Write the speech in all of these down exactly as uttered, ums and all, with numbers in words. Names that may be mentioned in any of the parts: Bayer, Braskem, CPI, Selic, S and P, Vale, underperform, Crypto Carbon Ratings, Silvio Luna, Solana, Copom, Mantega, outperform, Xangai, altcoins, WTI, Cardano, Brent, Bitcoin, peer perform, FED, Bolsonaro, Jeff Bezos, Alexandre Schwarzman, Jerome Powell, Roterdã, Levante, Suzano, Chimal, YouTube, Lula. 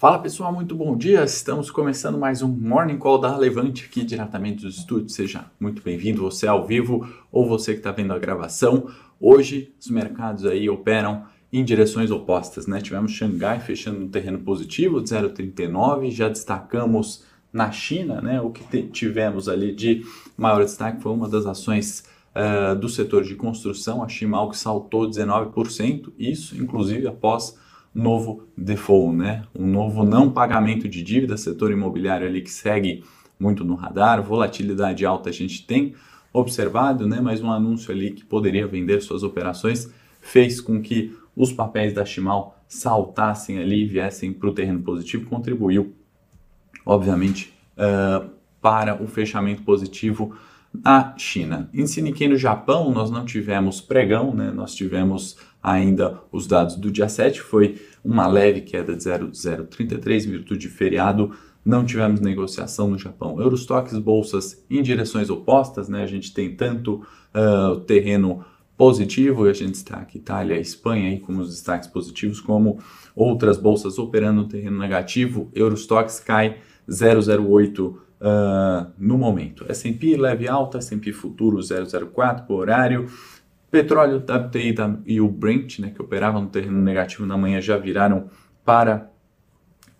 Fala pessoal, muito bom dia, estamos começando mais um Morning Call da Levante aqui diretamente dos estúdios, seja muito bem-vindo, você ao vivo ou você que está vendo a gravação. Hoje os mercados aí operam em direções opostas, né? Tivemos Xangai fechando um terreno positivo de zero vírgula trinta e nove, já destacamos na China, né? O que tivemos ali de maior destaque foi uma das ações uh, do setor de construção, a Chimal, que saltou dezenove por cento, isso inclusive após novo default, né? Um novo não pagamento de dívida, setor imobiliário ali que segue muito no radar, volatilidade alta a gente tem observado, né? Mas um anúncio ali que poderia vender suas operações fez com que os papéis da Chimal saltassem ali, viessem para o terreno positivo, contribuiu, obviamente, uh, para o fechamento positivo na China. Em Sinique, no Japão, nós não tivemos pregão, né? Nós tivemos ainda os dados do dia sete, foi uma leve queda de zero vírgula zero trinta e três em virtude de feriado, não tivemos negociação no Japão. Eurostox, bolsas em direções opostas, né? A gente tem tanto uh, o terreno positivo, e a gente destaca Itália e Espanha aí como os destaques positivos, como outras bolsas operando no terreno negativo. Eurostox cai zero vírgula zero oito por cento. Uh, no momento, S and P leve alta, S and P futuro zero vírgula zero quatro por horário, petróleo, W T I e o Brent, né, que operavam no terreno negativo na manhã, já viraram para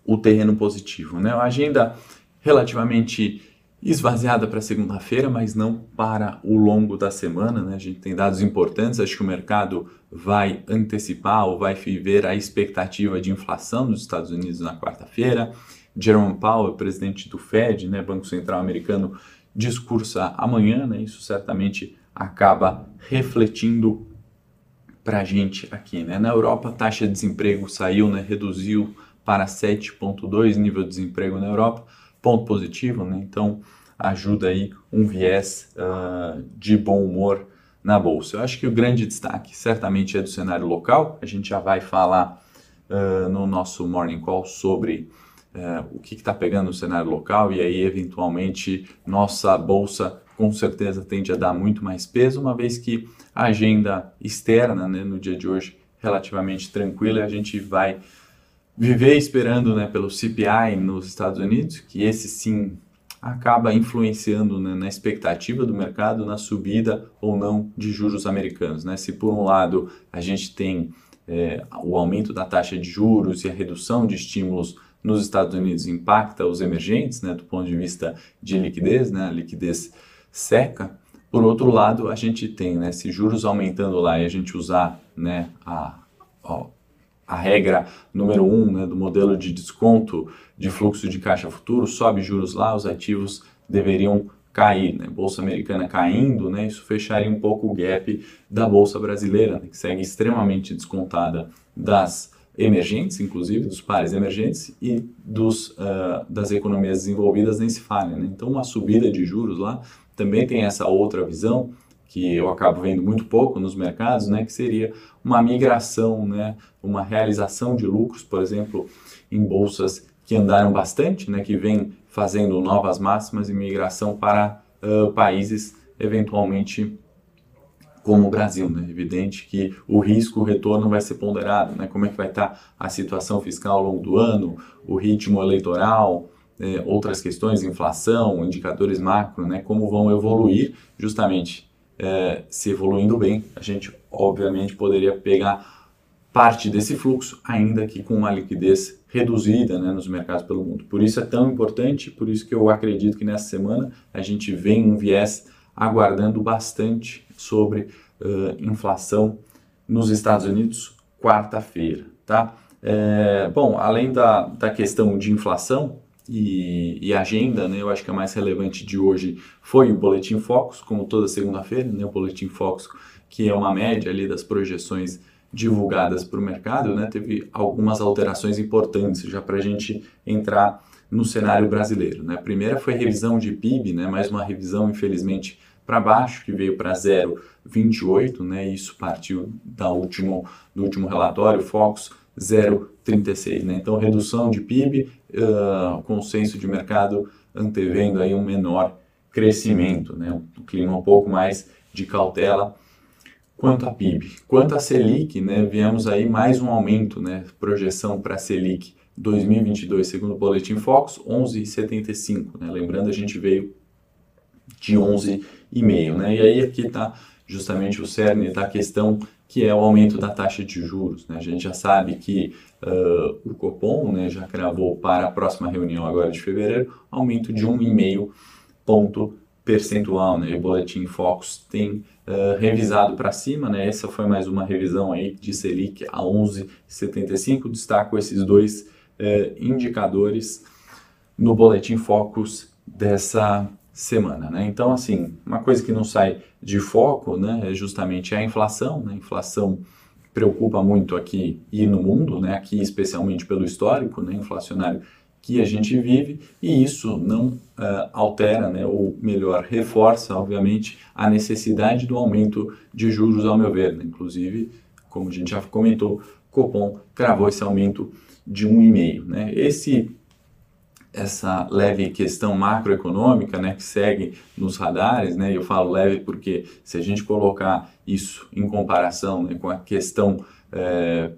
o terreno positivo, né? A agenda relativamente esvaziada para segunda-feira, mas não para o longo da semana, né? A gente tem dados importantes, acho que o mercado vai antecipar ou vai viver a expectativa de inflação dos Estados Unidos na quarta-feira. Jerome Powell, presidente do F E D, né, Banco Central Americano, discursa amanhã, né? Isso certamente acaba refletindo para a gente aqui, né? Na Europa, a taxa de desemprego saiu, né, reduziu para sete vírgula dois, nível de desemprego na Europa, ponto positivo, né? Então ajuda aí um viés uh, de bom humor na bolsa. Eu acho que o grande destaque certamente é do cenário local, a gente já vai falar uh, no nosso Morning Call sobre Uh, o que está pegando no cenário local, e aí eventualmente nossa bolsa com certeza tende a dar muito mais peso, uma vez que a agenda externa, né, no dia de hoje relativamente tranquila, e a gente vai viver esperando, né, pelo C P I nos Estados Unidos, que esse sim acaba influenciando, né, na expectativa do mercado, na subida ou não de juros americanos, né? Se por um lado a gente tem é, o aumento da taxa de juros e a redução de estímulos nos Estados Unidos impacta os emergentes, né, do ponto de vista de liquidez, né, a liquidez seca. Por outro lado, a gente tem, né, se juros aumentando lá e a gente usar, né, a, ó, a regra número um, né, do modelo de desconto de fluxo de caixa futuro, sobe juros lá, os ativos deveriam cair, né, bolsa americana caindo, né, isso fecharia um pouco o gap da bolsa brasileira, né, que segue extremamente descontada das emergentes, inclusive dos pares emergentes e dos, uh, das economias desenvolvidas nem se fala, né? Então uma subida de juros lá também tem essa outra visão que eu acabo vendo muito pouco nos mercados, né? Que seria uma migração, né? Uma realização de lucros, por exemplo, em bolsas que andaram bastante, né? Que vem fazendo novas máximas e migração para uh, países eventualmente como o Brasil, né? É evidente que o risco, o retorno vai ser ponderado, né? Como é que vai estar a situação fiscal ao longo do ano, o ritmo eleitoral, é, outras questões, inflação, indicadores macro, né? Como vão evoluir, justamente, é, se evoluindo bem, a gente obviamente poderia pegar parte desse fluxo, ainda que com uma liquidez reduzida, né, nos mercados pelo mundo. Por isso é tão importante, por isso que eu acredito que nessa semana a gente vem um viés aguardando bastante sobre uh, inflação nos Estados Unidos quarta-feira, tá? É, bom, além da, da questão de inflação e, e agenda, né, eu acho que a mais relevante de hoje foi o Boletim Focus, como toda segunda-feira, né, o Boletim Focus, que é uma média ali das projeções divulgadas para o mercado, né, teve algumas alterações importantes já para a gente entrar no cenário brasileiro, né? A primeira foi a revisão de P I B, né, mais uma revisão, infelizmente, para baixo, que veio para zero vírgula vinte e oito, né? Isso partiu da último, do último relatório, Focus zero vírgula trinta e seis, né? Então, redução de P I B, uh, consenso de mercado antevendo aí um menor crescimento, né? Um clima um pouco mais de cautela quanto a P I B. Quanto a Selic, né? Viemos aí mais um aumento, né? Projeção para Selic dois mil e vinte e dois, segundo o Boletim Focus, onze e setenta e cinco, né? Lembrando, a gente veio de onze e meio, né? E aí aqui está justamente o cerne da questão, que é o aumento da taxa de juros, né? A gente já sabe que uh, o Copom, né, já cravou para a próxima reunião agora de fevereiro, aumento de um vírgula cinco ponto percentual, né? O Boletim Focus tem uh, revisado para cima, né? Essa foi mais uma revisão aí de Selic a onze vírgula setenta e cinco, destaco esses dois uh, indicadores no Boletim Focus dessa semana, né? Então, assim, uma coisa que não sai de foco, né, é justamente a inflação, né? A inflação preocupa muito aqui e no mundo, né? Aqui especialmente pelo histórico, né, inflacionário que a gente vive, e isso não uh, altera, né, ou melhor, reforça, obviamente, a necessidade do aumento de juros, ao meu ver, né? Inclusive, como a gente já comentou, Copom cravou esse aumento de um vírgula cinco por cento, né? Esse, essa leve questão macroeconômica, né, que segue nos radares, né, eu falo leve porque se a gente colocar isso em comparação, né, com a questão é,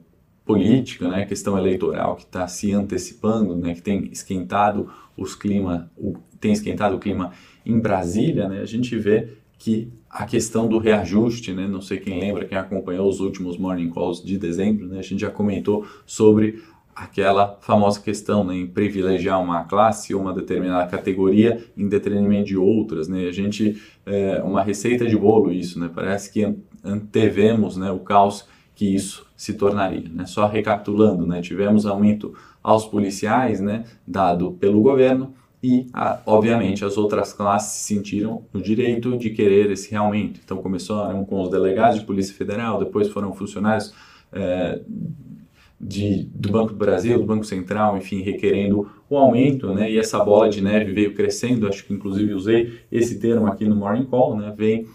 política, né, questão eleitoral que está se antecipando, né, que tem esquentado os clima, o, tem esquentado o clima em Brasília, né, a gente vê que a questão do reajuste, né, não sei quem lembra, quem acompanhou os últimos morning calls de dezembro, né, a gente já comentou sobre aquela famosa questão, né, em privilegiar uma classe ou uma determinada categoria em detrimento de outras, né, a gente, é uma receita de bolo isso, né, parece que antevemos, né, o caos que isso se tornaria, né? Só recapitulando, né? Tivemos aumento aos policiais, né, dado pelo governo, e, a, obviamente, as outras classes se sentiram no direito de querer esse aumento. Então, começaram com os delegados de Polícia Federal, depois foram funcionários é, de, do Banco do Brasil, do Banco Central, enfim, requerendo o aumento, né? E essa bola de neve veio crescendo, acho que, inclusive, usei esse termo aqui no Morning Call, né? Vem...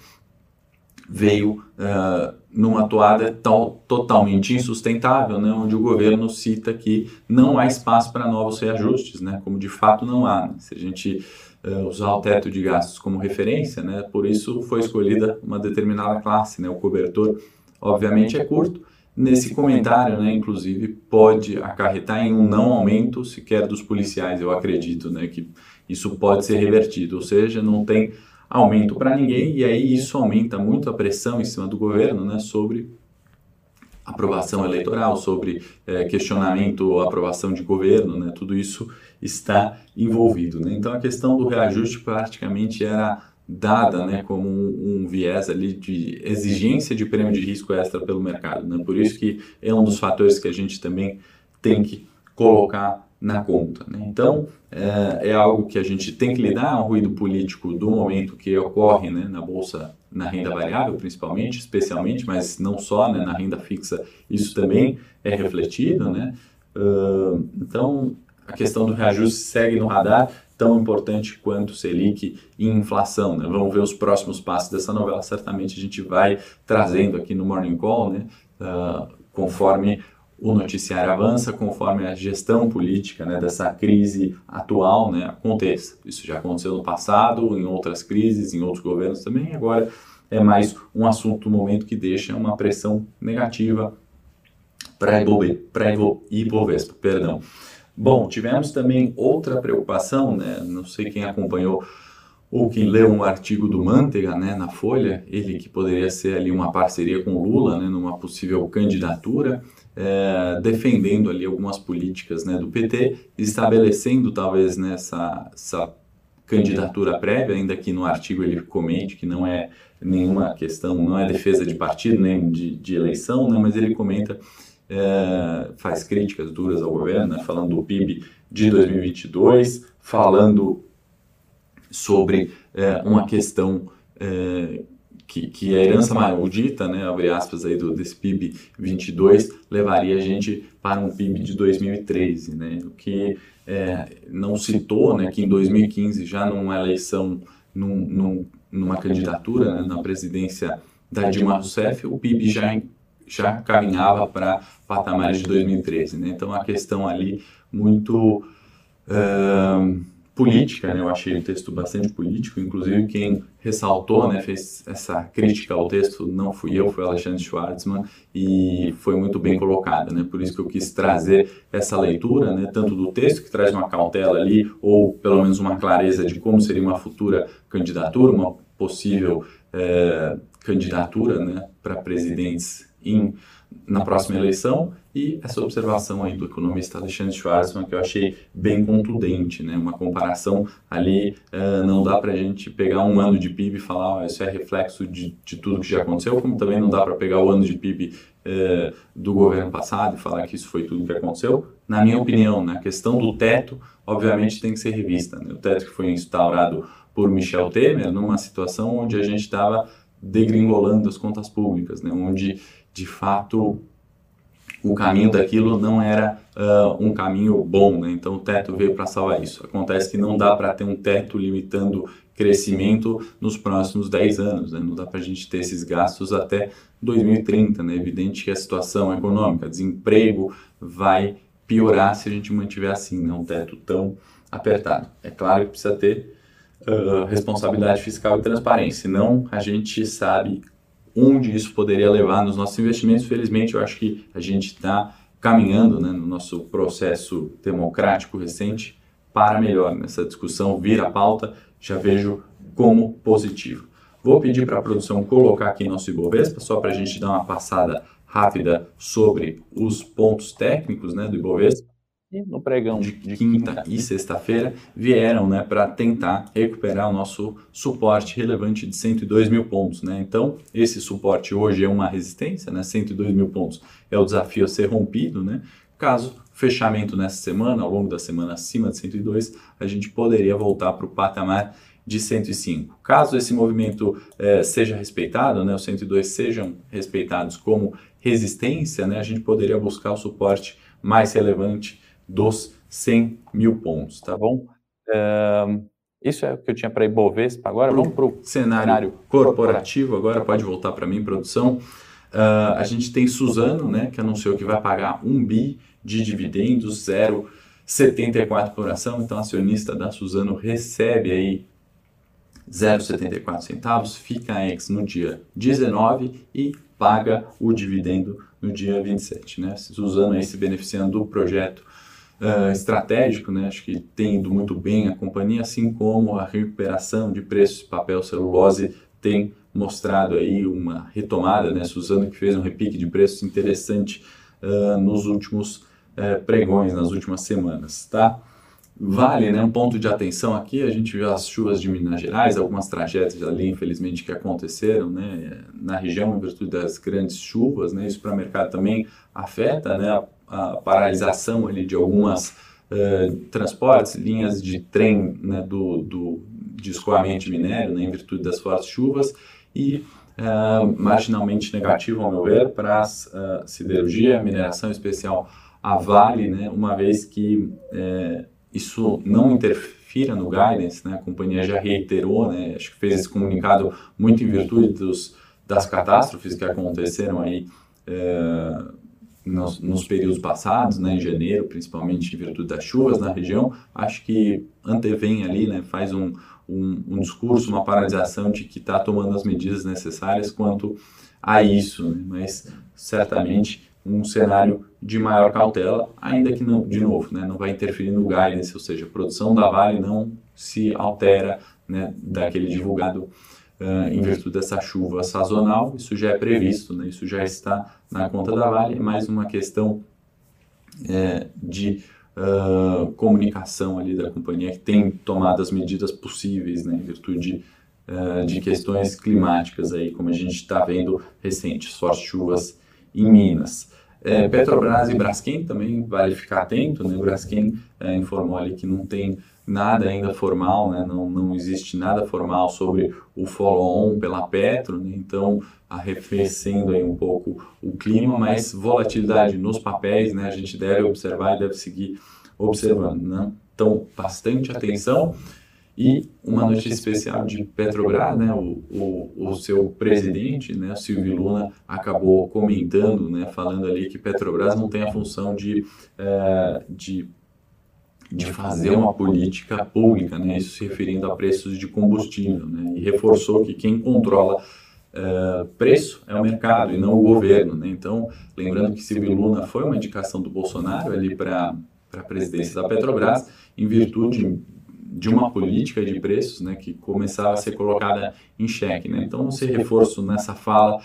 veio uh, numa toada to- totalmente insustentável, né, onde o governo cita que não há espaço para novos reajustes, né, como de fato não há, né? Se a gente uh, usar o teto de gastos como referência, né, por isso foi escolhida uma determinada classe, né, o cobertor obviamente é curto. Nesse comentário, né, inclusive, pode acarretar em um não aumento sequer dos policiais, eu acredito, né, que isso pode ser revertido, ou seja, não tem aumento para ninguém, e aí isso aumenta muito a pressão em cima do governo, né, sobre aprovação eleitoral, sobre é, questionamento ou aprovação de governo, né, tudo isso está envolvido, né? Então a questão do reajuste praticamente era dada, né, como um, um viés ali de exigência de prêmio de risco extra pelo mercado, né? Por isso que é um dos fatores que a gente também tem que colocar na conta, né? Então, é, é algo que a gente tem que lidar, é um ruído político do momento que ocorre, né, na Bolsa, na renda variável principalmente, especialmente, mas não só, né, na renda fixa, isso também é refletido, né? Uh, então, a questão do reajuste segue no radar, tão importante quanto Selic e inflação, né? Vamos ver os próximos passos dessa novela, certamente a gente vai trazendo aqui no Morning Call, né, uh, conforme o noticiário avança, conforme a gestão política, né, dessa crise atual, né, aconteça. Isso já aconteceu no passado, em outras crises, em outros governos também. Agora é mais um assunto, um momento que deixa uma pressão negativa para a Ibovespa. Perdão. Bom, tivemos também outra preocupação, né, não sei quem acompanhou ou quem leu um artigo do Mantega, né, na Folha, ele que poderia ser ali uma parceria com Lula, né, numa possível candidatura, é, defendendo ali algumas políticas, né, do P T, estabelecendo talvez nessa essa candidatura prévia, ainda que no artigo ele comente que não é nenhuma questão, não é defesa de partido nem de, de eleição, né, mas ele comenta, é, faz críticas duras ao governo, né, falando do P I B de dois mil e vinte e dois, falando sobre é, uma questão é, que, que a herança maldita, né, abre aspas aí do, desse P I B vinte e dois, levaria a gente para um P I B de dois mil e treze, né, o que é, não citou, né, que em dois mil e quinze, já numa eleição, num, num, numa candidatura, né, na presidência da Dilma Rousseff, o P I B já, já caminhava para patamares de dois mil e treze, né, então a questão ali muito... Uh, política, né? Eu achei o texto bastante político, inclusive quem ressaltou, né, fez essa crítica ao texto, não fui eu, foi o Alexandre Schwarzman, e foi muito bem colocada, né? Por isso que eu quis trazer essa leitura, né, tanto do texto, que traz uma cautela ali, ou pelo menos uma clareza de como seria uma futura candidatura, uma possível é, candidatura, né, para presidentes em, na próxima eleição, e essa observação aí do economista Alexandre Schwarzman, que eu achei bem contundente, né? Uma comparação ali, uh, não dá para a gente pegar um ano de P I B e falar, oh, isso é reflexo de, de tudo que já aconteceu, como também não dá para pegar o ano de P I B uh, do governo passado e falar que isso foi tudo que aconteceu. Na minha opinião, né, a questão do teto, obviamente, tem que ser revista, né? O teto que foi instaurado por Michel Temer, numa situação onde a gente estava degringolando as contas públicas, né? Onde, de fato, o caminho daquilo não era uh, um caminho bom, né? Então o teto veio para salvar isso. Acontece que não dá para ter um teto limitando crescimento nos próximos dez anos, né? Não dá para a gente ter esses gastos até dois mil e trinta, né? É evidente que a situação econômica, desemprego, vai piorar se a gente mantiver assim, né? Um teto tão apertado. É claro que precisa ter uh, responsabilidade fiscal e transparência, senão a gente sabe onde isso poderia levar nos nossos investimentos. Felizmente, eu acho que a gente está caminhando, né, no nosso processo democrático recente para melhor. Nessa discussão vira pauta, já vejo como positivo. Vou pedir para a produção colocar aqui nosso Ibovespa, só para a gente dar uma passada rápida sobre os pontos técnicos, né, do Ibovespa. E no pregão de quinta e sexta-feira vieram, né, para tentar recuperar o nosso suporte relevante de cento e dois mil pontos, né? Então, esse suporte hoje é uma resistência, né? cento e dois mil pontos é o desafio a ser rompido, né? Caso fechamento nessa semana, ao longo da semana acima de cento e dois, a gente poderia voltar para o patamar de cento e cinco. Caso esse movimento eh, seja respeitado, né? Os cento e dois sejam respeitados como resistência, né? A gente poderia buscar o suporte mais relevante dos cem mil pontos, tá bom? Uh, isso é o que eu tinha para Ibovespa. Agora pro vamos para o cenário, cenário corporativo. corporativo. Agora pode voltar para mim, produção. Uh, a gente tem Suzano, né, que anunciou que vai pagar um bi de dividendos, zero vírgula setenta e quatro por ação. Então, acionista da Suzano recebe aí zero vírgula setenta e quatro centavos, fica a ex no dia dezenove e paga o dividendo no dia vinte e sete, né? Suzano aí se beneficiando do projeto Uh, estratégico, né? Acho que tem ido muito bem a companhia, assim como a recuperação de preços de papel celulose tem mostrado aí uma retomada, né? Suzano, que fez um repique de preços interessante uh, nos últimos uh, pregões, nas últimas semanas, tá? Vale, né? Um ponto de atenção aqui, a gente viu as chuvas de Minas Gerais, algumas tragédias ali, infelizmente, que aconteceram, né, na região em virtude das grandes chuvas, né? Isso para o mercado também afeta, né? A paralisação ali de algumas uh, transportes, linhas de trem, né, do, do, de escoamento de minério, né, em virtude das fortes chuvas, e uh, marginalmente negativo, ao meu ver, para a uh, siderurgia, mineração, especial a Vale, né, uma vez que uh, isso não interfira no guidance, né, a companhia já reiterou, né, acho que fez esse comunicado muito em virtude dos, das catástrofes que aconteceram aí, uh, Nos, nos períodos passados, né, em janeiro, principalmente em virtude das chuvas na região. Acho que antevém ali, né, faz um, um, um discurso, uma paralisação de que está tomando as medidas necessárias quanto a isso, né? Mas certamente um cenário de maior cautela, ainda que, não, de novo, né, não vai interferir no guidance, ou seja, a produção da Vale não se altera, né, daquele divulgado Uh, em virtude dessa chuva sazonal. Isso já é previsto, né? Isso já está na conta da Vale, é mais uma questão é, de uh, comunicação ali da companhia, que tem tomado as medidas possíveis, né, em virtude uh, de questões climáticas, aí, como a gente está vendo recentes, fortes chuvas em Minas. É, Petrobras e Braskem também vale ficar atento, né? O Braskem é, informou ali que não tem nada ainda formal, né? Não, não existe nada formal sobre o follow-on pela Petro, né? Então, arrefecendo aí um pouco o clima, mas volatilidade nos papéis, né, a gente deve observar e deve seguir observando, né? Então, bastante atenção. E uma notícia especial de Petrobras, né? o, o, o seu presidente, né, Silvio Luna, acabou comentando, né, falando ali que Petrobras não tem a função de, é, de de fazer uma política pública, né? Isso se referindo a preços de combustível, né? E reforçou que quem controla uh, preço é o mercado e não o governo, né? Então, lembrando que Silvio Luna foi uma indicação do Bolsonaro ali para a presidência da Petrobras, em virtude de uma política de preços, né, que começava a ser colocada em xeque, né? Então, esse reforço nessa fala,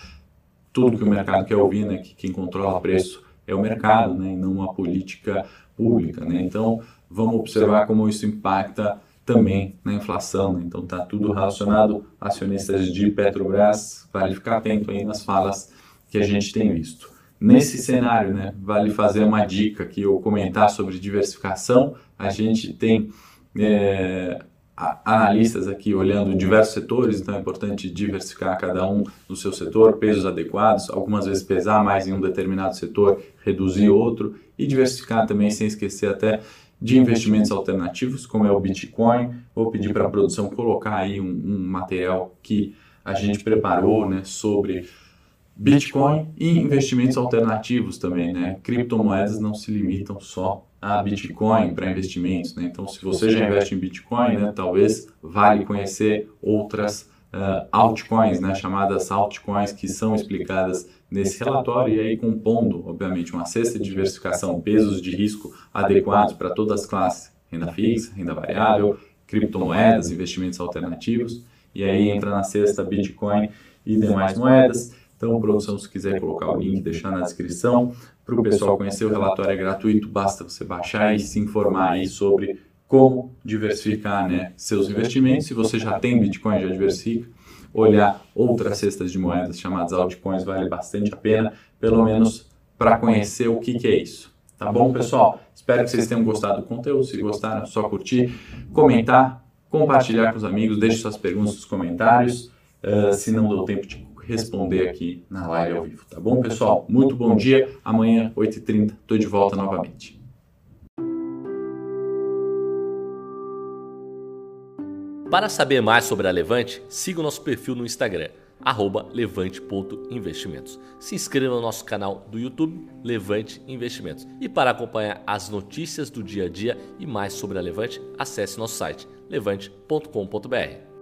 tudo que o mercado quer ouvir, né, que quem controla preço é o mercado, né, e não uma política pública, né? Então, vamos observar como isso impacta também na inflação, né? Então, está tudo relacionado a acionistas de Petrobras, vale ficar atento aí nas falas que a gente tem visto. Nesse cenário, né, vale fazer uma dica que eu comentar sobre diversificação. A gente tem é, analistas aqui olhando diversos setores, então é importante diversificar cada um no seu setor, pesos adequados, algumas vezes pesar mais em um determinado setor, reduzir outro, e diversificar também sem esquecer até de investimentos alternativos, como é o Bitcoin. Vou pedir para a produção colocar aí um, um material que a gente preparou, né, sobre Bitcoin e investimentos alternativos também, né? Criptomoedas não se limitam só a Bitcoin para investimentos, né? Então, se você já investe em Bitcoin, né, talvez vale conhecer outras uh, altcoins, né, chamadas altcoins, que são explicadas nesse relatório, e aí compondo, obviamente, uma cesta de diversificação, pesos de risco adequados para todas as classes, renda fixa, renda variável, criptomoedas, investimentos alternativos, e aí entra na cesta Bitcoin e demais moedas. Então, produção, se quiser colocar o link, deixar na descrição, para o pessoal conhecer, o relatório é gratuito, basta você baixar e se informar aí sobre como diversificar, né, seus investimentos. Se você já tem Bitcoin, já diversifica, olhar outras cestas de moedas chamadas altcoins vale bastante a pena, pelo menos para conhecer o que, que é isso. Tá bom, pessoal? Espero que vocês tenham gostado do conteúdo. Se gostaram, é só curtir, comentar, compartilhar com os amigos, deixe suas perguntas nos comentários, uh, se não deu tempo de responder aqui na live ao vivo, tá bom, pessoal? Muito bom dia, amanhã, oito e trinta, estou de volta novamente. Para saber mais sobre a Levante, siga o nosso perfil no Instagram, arroba levante ponto investimentos. Se inscreva no nosso canal do YouTube, Levante Investimentos. E para acompanhar as notícias do dia a dia e mais sobre a Levante, acesse nosso site, levante ponto com ponto br.